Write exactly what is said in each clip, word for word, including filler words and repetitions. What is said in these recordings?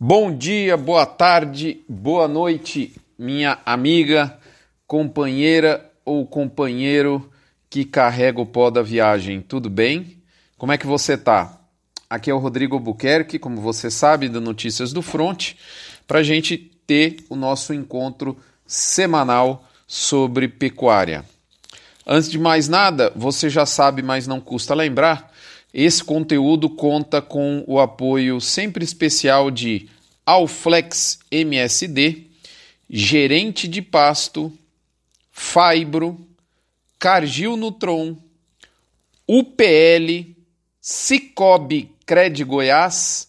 Bom dia, boa tarde, boa noite, minha amiga, companheira ou companheiro que carrega o pó da viagem. Tudo bem? Como é que você tá? Aqui é o Rodrigo Buquerque, como você sabe, do Notícias do Front, para a gente ter o nosso encontro semanal sobre pecuária. Antes de mais nada, você já sabe, mas não custa lembrar, esse conteúdo conta com o apoio sempre especial de Alflex M S D, Gerente de Pasto, Faibro, Cargil Nutron, U P L, Cicobi Crédito Goiás,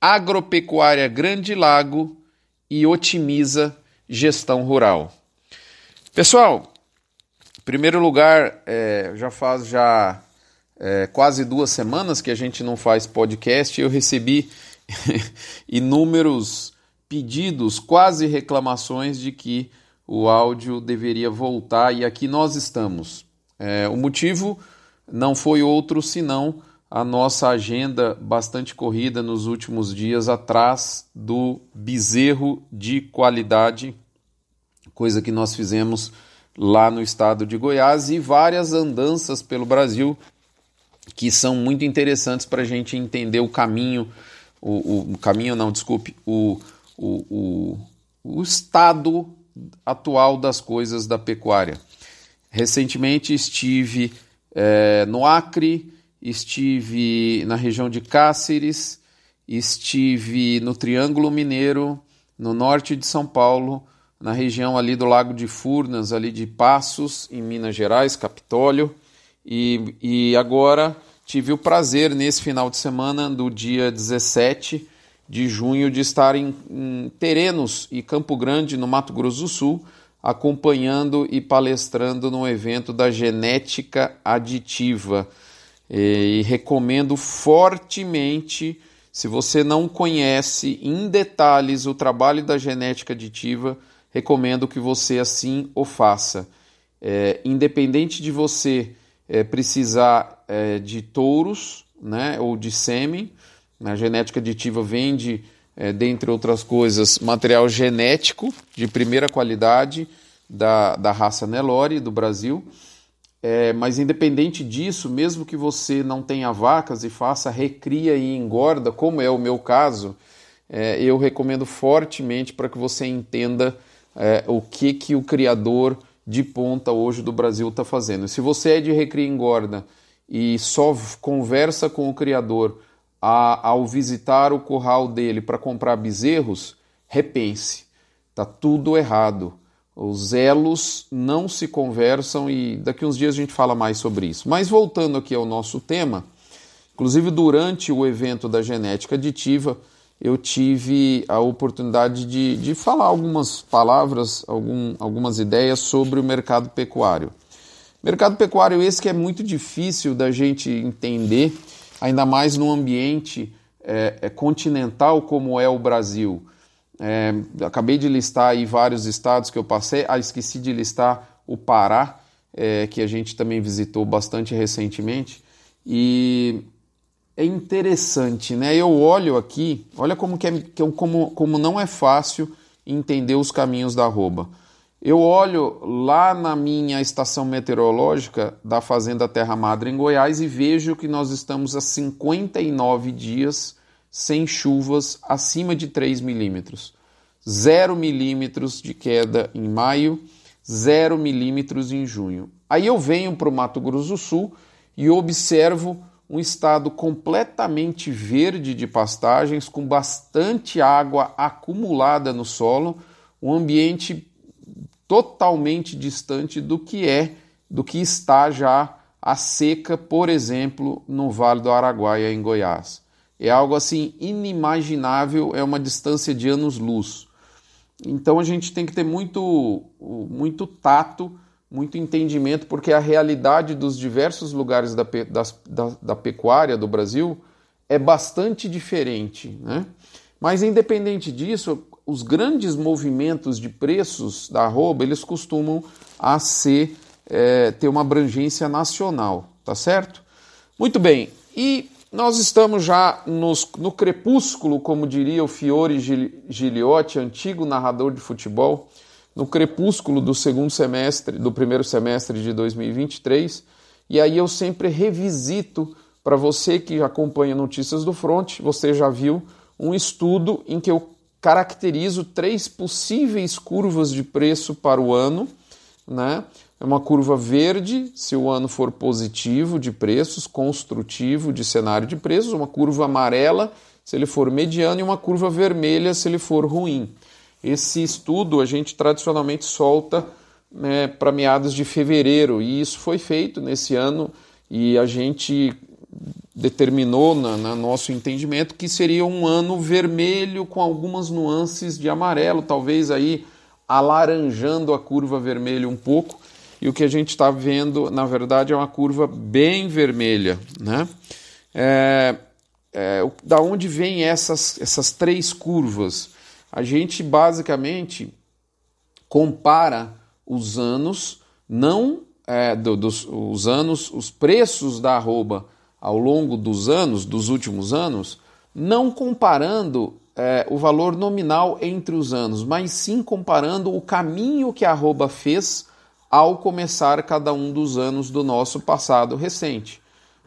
Agropecuária Grande Lago e Otimiza Gestão Rural. Pessoal, em primeiro lugar, é, já faz já... É, quase duas semanas que a gente não faz podcast, eu recebi inúmeros pedidos, quase reclamações de que o áudio deveria voltar e aqui nós estamos. É, o motivo não foi outro senão a nossa agenda bastante corrida nos últimos dias atrás do bezerro de qualidade, coisa que nós fizemos lá no estado de Goiás e várias andanças pelo Brasil, que são muito interessantes para a gente entender o caminho, o, o caminho não, desculpe, o, o, o, o estado atual das coisas da pecuária. Recentemente estive é, no Acre, estive na região de Cáceres, estive no Triângulo Mineiro, no norte de São Paulo, na região ali do Lago de Furnas, ali de Passos, em Minas Gerais, Capitólio. E, e agora tive o prazer, nesse final de semana, do dia dezessete de junho, de estar em, em Terenos e Campo Grande, no Mato Grosso do Sul, acompanhando e palestrando num evento da genética aditiva. E, e recomendo fortemente, se você não conhece em detalhes o trabalho da genética aditiva, recomendo que você assim o faça. É, independente de você... É, precisar é, de touros, né, ou de sêmen. A genética aditiva vende, é, dentre outras coisas, material genético de primeira qualidade da, da raça Nelore do Brasil. É, mas independente disso, mesmo que você não tenha vacas e faça recria e engorda, como é o meu caso, é, eu recomendo fortemente para que você entenda é, o que, que o criador de ponta hoje do Brasil está fazendo. Se você é de recria e engorda e só conversa com o criador a, ao visitar o curral dele para comprar bezerros, repense, está tudo errado. Os elos não se conversam e daqui uns dias a gente fala mais sobre isso. Mas voltando aqui ao nosso tema, inclusive durante o evento da genética aditiva, eu tive a oportunidade de, de falar algumas palavras, algum, algumas ideias sobre o mercado pecuário. Mercado pecuário esse que é muito difícil da gente entender, ainda mais num ambiente é, continental como é o Brasil. É, acabei de listar aí vários estados que eu passei, ah, esqueci de listar o Pará, é, que a gente também visitou bastante recentemente, e... É interessante, né? Eu olho aqui, olha como, que é, como, como não é fácil entender os caminhos da arroba. Eu olho lá na minha estação meteorológica da Fazenda Terra Madre em Goiás e vejo que nós estamos há cinquenta e nove dias sem chuvas acima de três milímetros. zero milímetros de queda em maio, zero milímetros em junho. Aí eu venho para o Mato Grosso do Sul e observo um estado completamente verde de pastagens, com bastante água acumulada no solo, um ambiente totalmente distante do que é, do que está já a seca, por exemplo, no Vale do Araguaia, em Goiás. É algo assim inimaginável, é uma distância de anos-luz. Então a gente tem que ter muito, muito tato, muito entendimento, porque a realidade dos diversos lugares da, da, da, da pecuária do Brasil é bastante diferente, né? Mas independente disso, os grandes movimentos de preços da arroba, eles costumam a ser, é, ter uma abrangência nacional, tá certo? Muito bem, e Nós estamos já nos, no crepúsculo, como diria o Fiore Giliotti, antigo narrador de futebol, no crepúsculo do segundo semestre, do primeiro semestre de dois mil e vinte e três, e aí eu sempre revisito, para você que acompanha Notícias do Front, você já viu um estudo em que eu caracterizo três possíveis curvas de preço para o ano, né? É uma curva verde, se o ano for positivo de preços, construtivo de cenário de preços, uma curva amarela, se ele for mediano, e uma curva vermelha, se ele for ruim. Esse estudo a gente tradicionalmente solta, né, para meados de fevereiro, e isso foi feito nesse ano, e a gente determinou, na, na nosso entendimento, que seria um ano vermelho com algumas nuances de amarelo, talvez aí alaranjando a curva vermelha um pouco. E o que a gente está vendo, na verdade, é uma curva bem vermelha, né? É, é, da onde vêm essas, essas três curvas? A gente, basicamente, compara os anos, não é, do, dos, os anos, os preços da arroba ao longo dos anos, dos últimos anos, não comparando é, o valor nominal entre os anos, mas sim comparando o caminho que a arroba fez ao começar cada um dos anos do nosso passado recente.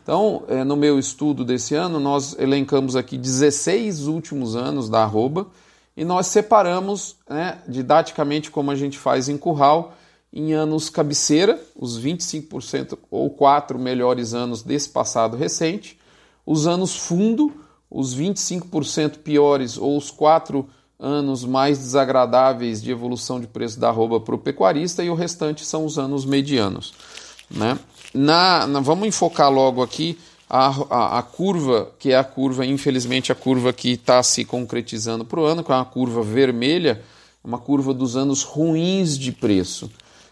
Então, no meu estudo desse ano, nós elencamos aqui dezesseis últimos anos da arroba e nós separamos, né, didaticamente, como a gente faz em curral, em anos cabeceira, os vinte e cinco por cento ou quatro melhores anos desse passado recente, os anos fundo, os vinte e cinco por cento piores ou os quatro anos mais desagradáveis de evolução de preço da arroba para o pecuarista, e o restante são os anos medianos, né? Na, na, vamos enfocar logo aqui a, a, a curva, que é a curva, infelizmente, a curva que está se concretizando para o ano, que é uma curva vermelha, uma curva dos anos ruins de preço.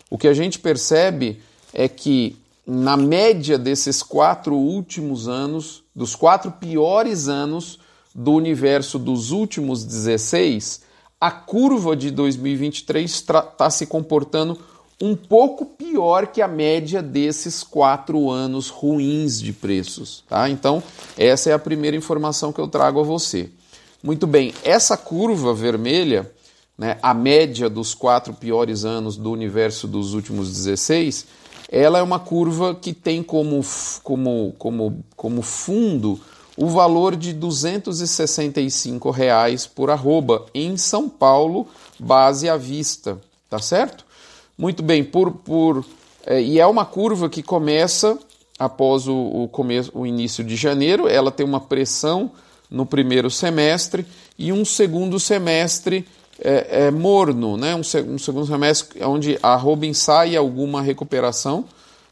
O que a gente percebe é que, na média desses quatro últimos anos, dos quatro piores anos do universo dos últimos dezesseis, a curva de dois mil e vinte e três está se comportando um pouco pior que a média desses quatro anos ruins de preços, tá? Então, essa é a primeira informação que eu trago a você. Muito bem, essa curva vermelha, né, a média dos quatro piores anos do universo dos últimos dezesseis, ela é uma curva que tem como, como, como, como fundo o valor de duzentos e sessenta e cinco reais por arroba em São Paulo, base à vista, tá certo? Muito bem, por, por, é, e é uma curva que começa após o, o, começo, o início de janeiro, ela tem uma pressão no primeiro semestre e um segundo semestre é, é, morno, né? um, um segundo semestre onde a arroba ensaia alguma recuperação,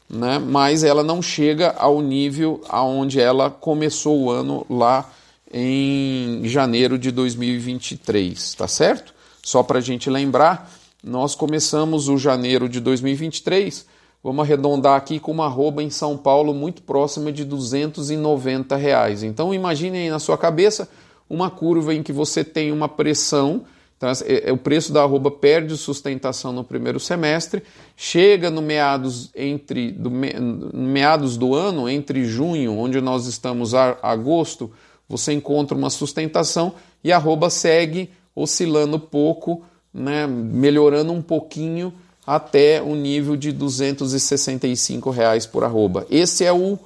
né? Mas ela não chega ao nível aonde ela começou o ano lá em janeiro de dois mil e vinte e três, tá certo? Só para a gente lembrar, nós começamos o janeiro de dois mil e vinte e três, vamos arredondar aqui, com uma arroba em São Paulo muito próxima de duzentos e noventa reais. Então imagine aí na sua cabeça uma curva em que você tem uma pressão. Então, o preço da arroba perde sustentação no primeiro semestre, chega no meados, entre, do, meados do ano, entre junho, onde nós estamos a agosto, você encontra uma sustentação e a arroba segue oscilando pouco, né, melhorando um pouquinho até o nível de duzentos e sessenta e cinco reais por arroba. Esse é o,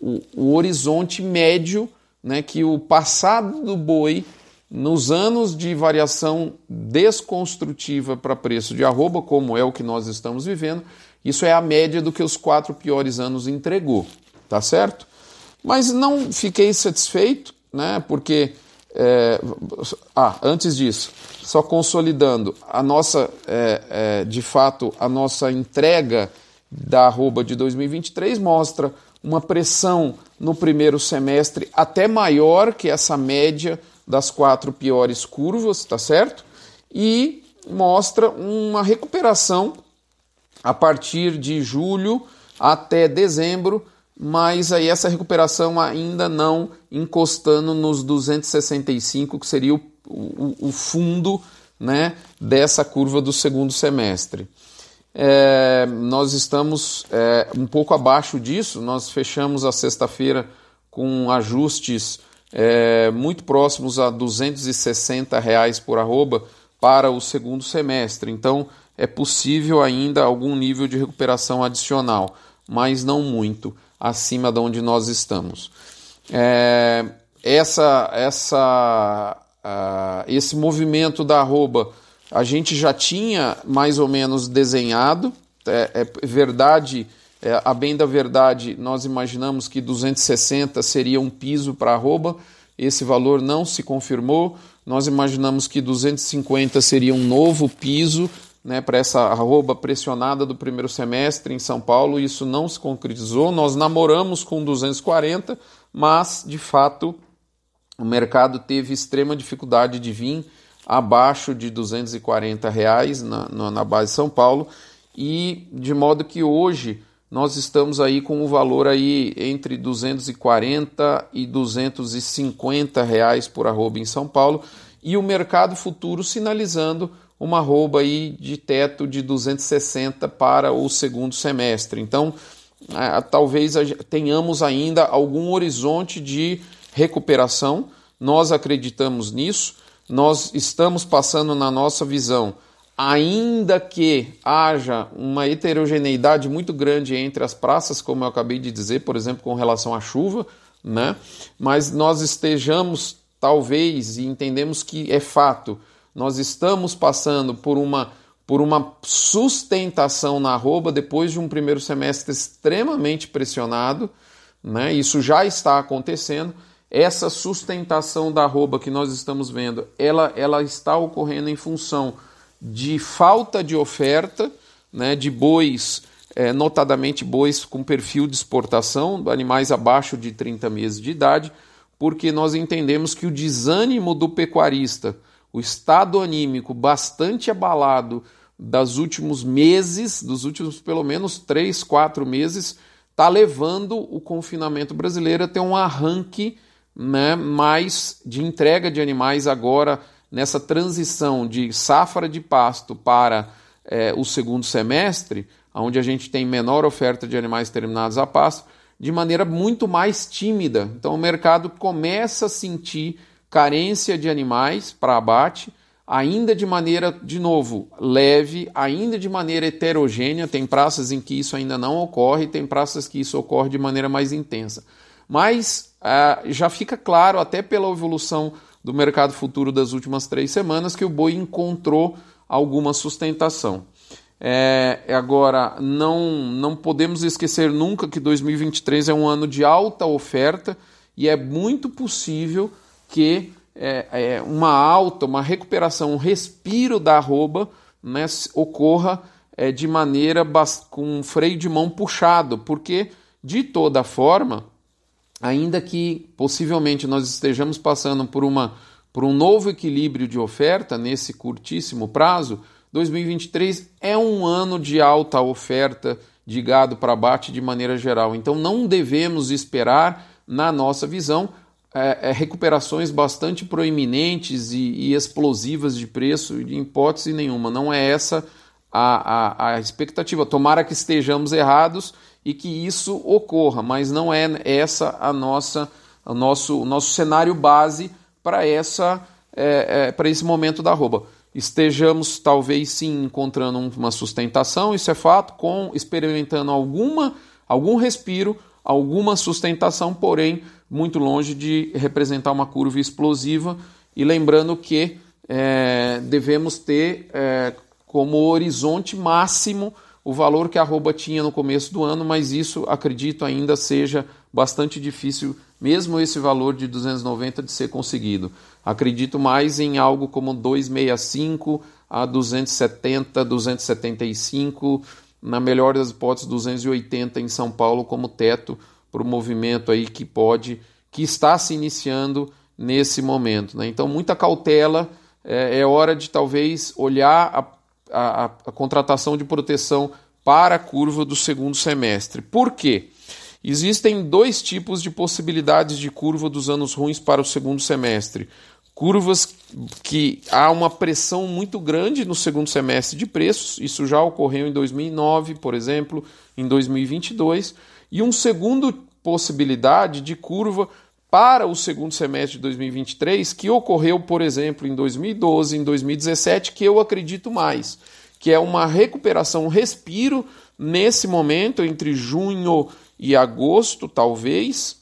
o, o horizonte médio, né, que o passado do boi nos anos de variação desconstrutiva para preço de arroba, como é o que nós estamos vivendo, isso é a média do que os quatro piores anos entregou, tá certo? Mas não fiquei satisfeito, né? Porque, é... ah, antes disso, só consolidando, a nossa, é, é, de fato, a nossa entrega da arroba de dois mil e vinte e três mostra uma pressão no primeiro semestre até maior que essa média das quatro piores curvas, tá certo? E mostra uma recuperação a partir de julho até dezembro, mas aí essa recuperação ainda não encostando nos duzentos e sessenta e cinco, que seria o, o, o fundo, né, dessa curva do segundo semestre. É, nós estamos é, um pouco abaixo disso, nós fechamos a sexta-feira com ajustes é, muito próximos a duzentos e sessenta reais por arroba para o segundo semestre. Então, é possível ainda algum nível de recuperação adicional, mas não muito acima de onde nós estamos. É, essa, essa, uh, esse movimento da arroba a gente já tinha mais ou menos desenhado. É, é verdade, é, a bem da verdade, nós imaginamos que duzentos e sessenta seria um piso para arroba, esse valor não se confirmou. Nós imaginamos que duzentos e cinquenta seria um novo piso, né, para essa arroba pressionada do primeiro semestre em São Paulo. Isso não se concretizou, nós namoramos com duzentos e quarenta, mas de fato o mercado teve extrema dificuldade de vir abaixo de duzentos e quarenta reais na, na, na base de São Paulo, e de modo que hoje nós estamos aí com um valor aí entre duzentos e quarenta e duzentos e cinquenta reais por arroba em São Paulo, e o mercado futuro sinalizando uma arroba aí de teto de duzentos e sessenta para o segundo semestre. Então, ah, talvez tenhamos ainda algum horizonte de recuperação. Nós acreditamos nisso. Nós estamos passando na nossa visão, ainda que haja uma heterogeneidade muito grande entre as praças, como eu acabei de dizer, por exemplo, com relação à chuva, né? Mas nós estejamos, talvez, e entendemos que é fato, nós estamos passando por uma, por uma sustentação na arroba depois de um primeiro semestre extremamente pressionado, né? Isso já está acontecendo. Essa sustentação da arroba que nós estamos vendo, ela, ela está ocorrendo em função de falta de oferta, né, de bois, é, notadamente bois com perfil de exportação, animais abaixo de trinta meses de idade, porque nós entendemos que o desânimo do pecuarista, o estado anímico bastante abalado dos últimos meses, dos últimos pelo menos três, quatro meses, está levando o confinamento brasileiro a ter um arranque, né, mais de entrega de animais agora nessa transição de safra de pasto para é, o segundo semestre, onde a gente tem menor oferta de animais terminados a pasto, de maneira muito mais tímida. Então o mercado começa a sentir carência de animais para abate, ainda de maneira, de novo, leve, ainda de maneira heterogênea. Tem praças em que isso ainda não ocorre, tem praças que isso ocorre de maneira mais intensa. Mas ah, já fica claro, até pela evolução do mercado futuro das últimas três semanas, que o boi encontrou alguma sustentação. É, agora, não, não podemos esquecer nunca que dois mil e vinte e três é um ano de alta oferta, e é muito possível que é, é, uma alta, uma recuperação, um respiro da arroba, né, ocorra é, de maneira bas- com um freio de mão puxado, porque, de toda forma, ainda que possivelmente nós estejamos passando por, uma, por um novo equilíbrio de oferta nesse curtíssimo prazo, dois mil e vinte e três é um ano de alta oferta de gado para abate de maneira geral. Então não devemos esperar, na nossa visão, É, é, recuperações bastante proeminentes e, e explosivas de preço, de hipótese nenhuma. Não é essa a, a, a expectativa. Tomara que estejamos errados e que isso ocorra, mas não é essa a nossa, a nosso, o nosso cenário base para essa, é, é, para esse momento da arroba. Estejamos talvez sim encontrando uma sustentação, isso é fato, com experimentando alguma, algum respiro, alguma sustentação, porém muito longe de representar uma curva explosiva. E lembrando que é, devemos ter é, como horizonte máximo o valor que a arroba tinha no começo do ano, mas isso, acredito, ainda seja bastante difícil, mesmo esse valor de duzentos e noventa de ser conseguido. Acredito mais em algo como duzentos e sessenta e cinco a duzentos e setenta, duzentos e setenta e cinco, na melhor das hipóteses duzentos e oitenta em São Paulo como teto, para o movimento aí que pode, que está se iniciando nesse momento, né? Então, muita cautela, é, é hora de talvez olhar a, a, a contratação de proteção para a curva do segundo semestre. Por quê? Existem dois tipos de possibilidades de curva dos anos ruins para o segundo semestre. Curvas que há uma pressão muito grande no segundo semestre de preços, isso já ocorreu em dois mil e nove, por exemplo, em dois mil e vinte e dois, e um segundo possibilidade de curva para o segundo semestre de dois mil e vinte e três, que ocorreu, por exemplo, em dois mil e doze, em dois mil e dezessete, que eu acredito mais, que é uma recuperação, um respiro nesse momento, entre junho e agosto, talvez,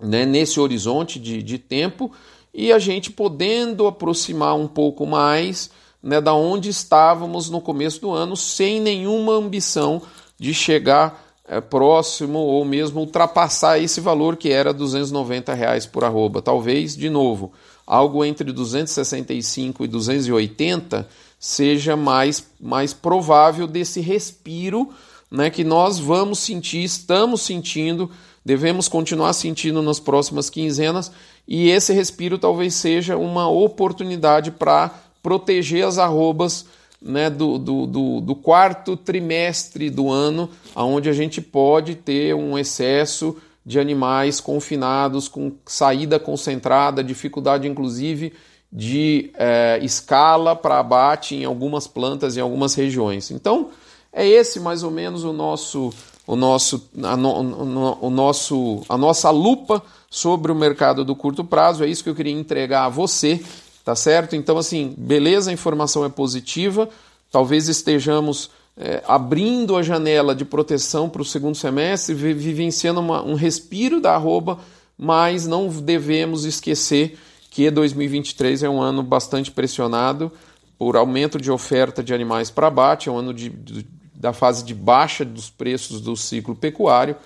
né, nesse horizonte de, de tempo, e a gente podendo aproximar um pouco mais, né, da onde estávamos no começo do ano, sem nenhuma ambição de chegar próximo ou mesmo ultrapassar esse valor que era duzentos e noventa reais por arroba. Talvez, de novo, algo entre duzentos e sessenta e cinco e duzentos e oitenta seja mais, mais provável desse respiro, né, que nós vamos sentir, estamos sentindo, devemos continuar sentindo nas próximas quinzenas, e esse respiro talvez seja uma oportunidade para proteger as arrobas, né, do, do, do, do quarto trimestre do ano, onde a gente pode ter um excesso de animais confinados, com saída concentrada, dificuldade inclusive de é, escala para abate em algumas plantas, em algumas regiões. Então, é esse mais ou menos o nosso, o nosso, a, no, o nosso, a nossa lupa sobre o mercado do curto prazo. É isso que eu queria entregar a você. Tá certo? Então, assim, beleza, a informação é positiva, talvez estejamos é, abrindo a janela de proteção para o segundo semestre, vivenciando uma, um respiro da arroba, mas não devemos esquecer que dois mil e vinte e três é um ano bastante pressionado por aumento de oferta de animais para abate, é um ano de, de, da fase de baixa dos preços do ciclo pecuário,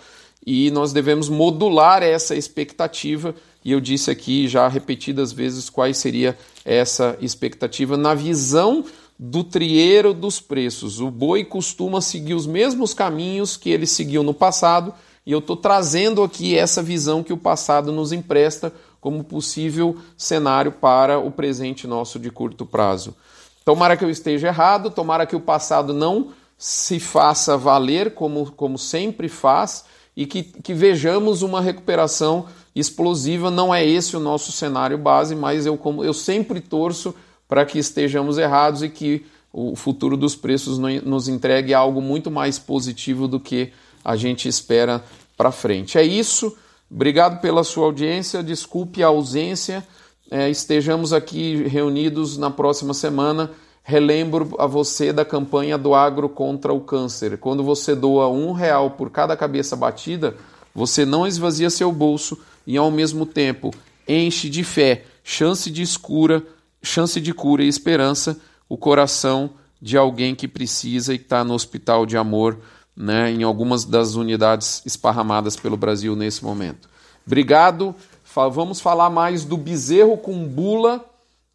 e nós devemos modular essa expectativa. E eu disse aqui já repetidas vezes quais seria essa expectativa na visão do trieiro dos preços. O boi costuma seguir os mesmos caminhos que ele seguiu no passado, e eu estou trazendo aqui essa visão que o passado nos empresta como possível cenário para o presente nosso de curto prazo. Tomara que eu esteja errado, tomara que o passado não se faça valer como, como sempre faz, e que, que vejamos uma recuperação explosiva. Não é esse o nosso cenário base, mas eu, como, eu sempre torço para que estejamos errados e que o futuro dos preços nos entregue algo muito mais positivo do que a gente espera para frente. É isso, obrigado pela sua audiência, desculpe a ausência, é, estejamos aqui reunidos na próxima semana. Relembro a você da campanha do Agro contra o Câncer. Quando você doa um real por cada cabeça batida, você não esvazia seu bolso e, ao mesmo tempo, enche de fé, chance de cura, chance de cura e esperança o coração de alguém que precisa e que está no Hospital de Amor, né, em algumas das unidades esparramadas pelo Brasil nesse momento. Obrigado. Vamos falar mais do bezerro com bula,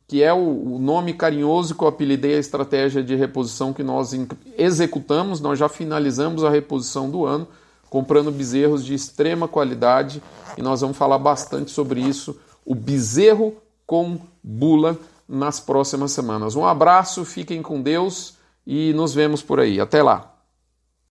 que é o nome carinhoso que eu apelidei a estratégia de reposição que nós executamos. Nós já finalizamos a reposição do ano, comprando bezerros de extrema qualidade, e nós vamos falar bastante sobre isso, o bezerro com bula, nas próximas semanas. Um abraço, fiquem com Deus e nos vemos por aí. Até lá!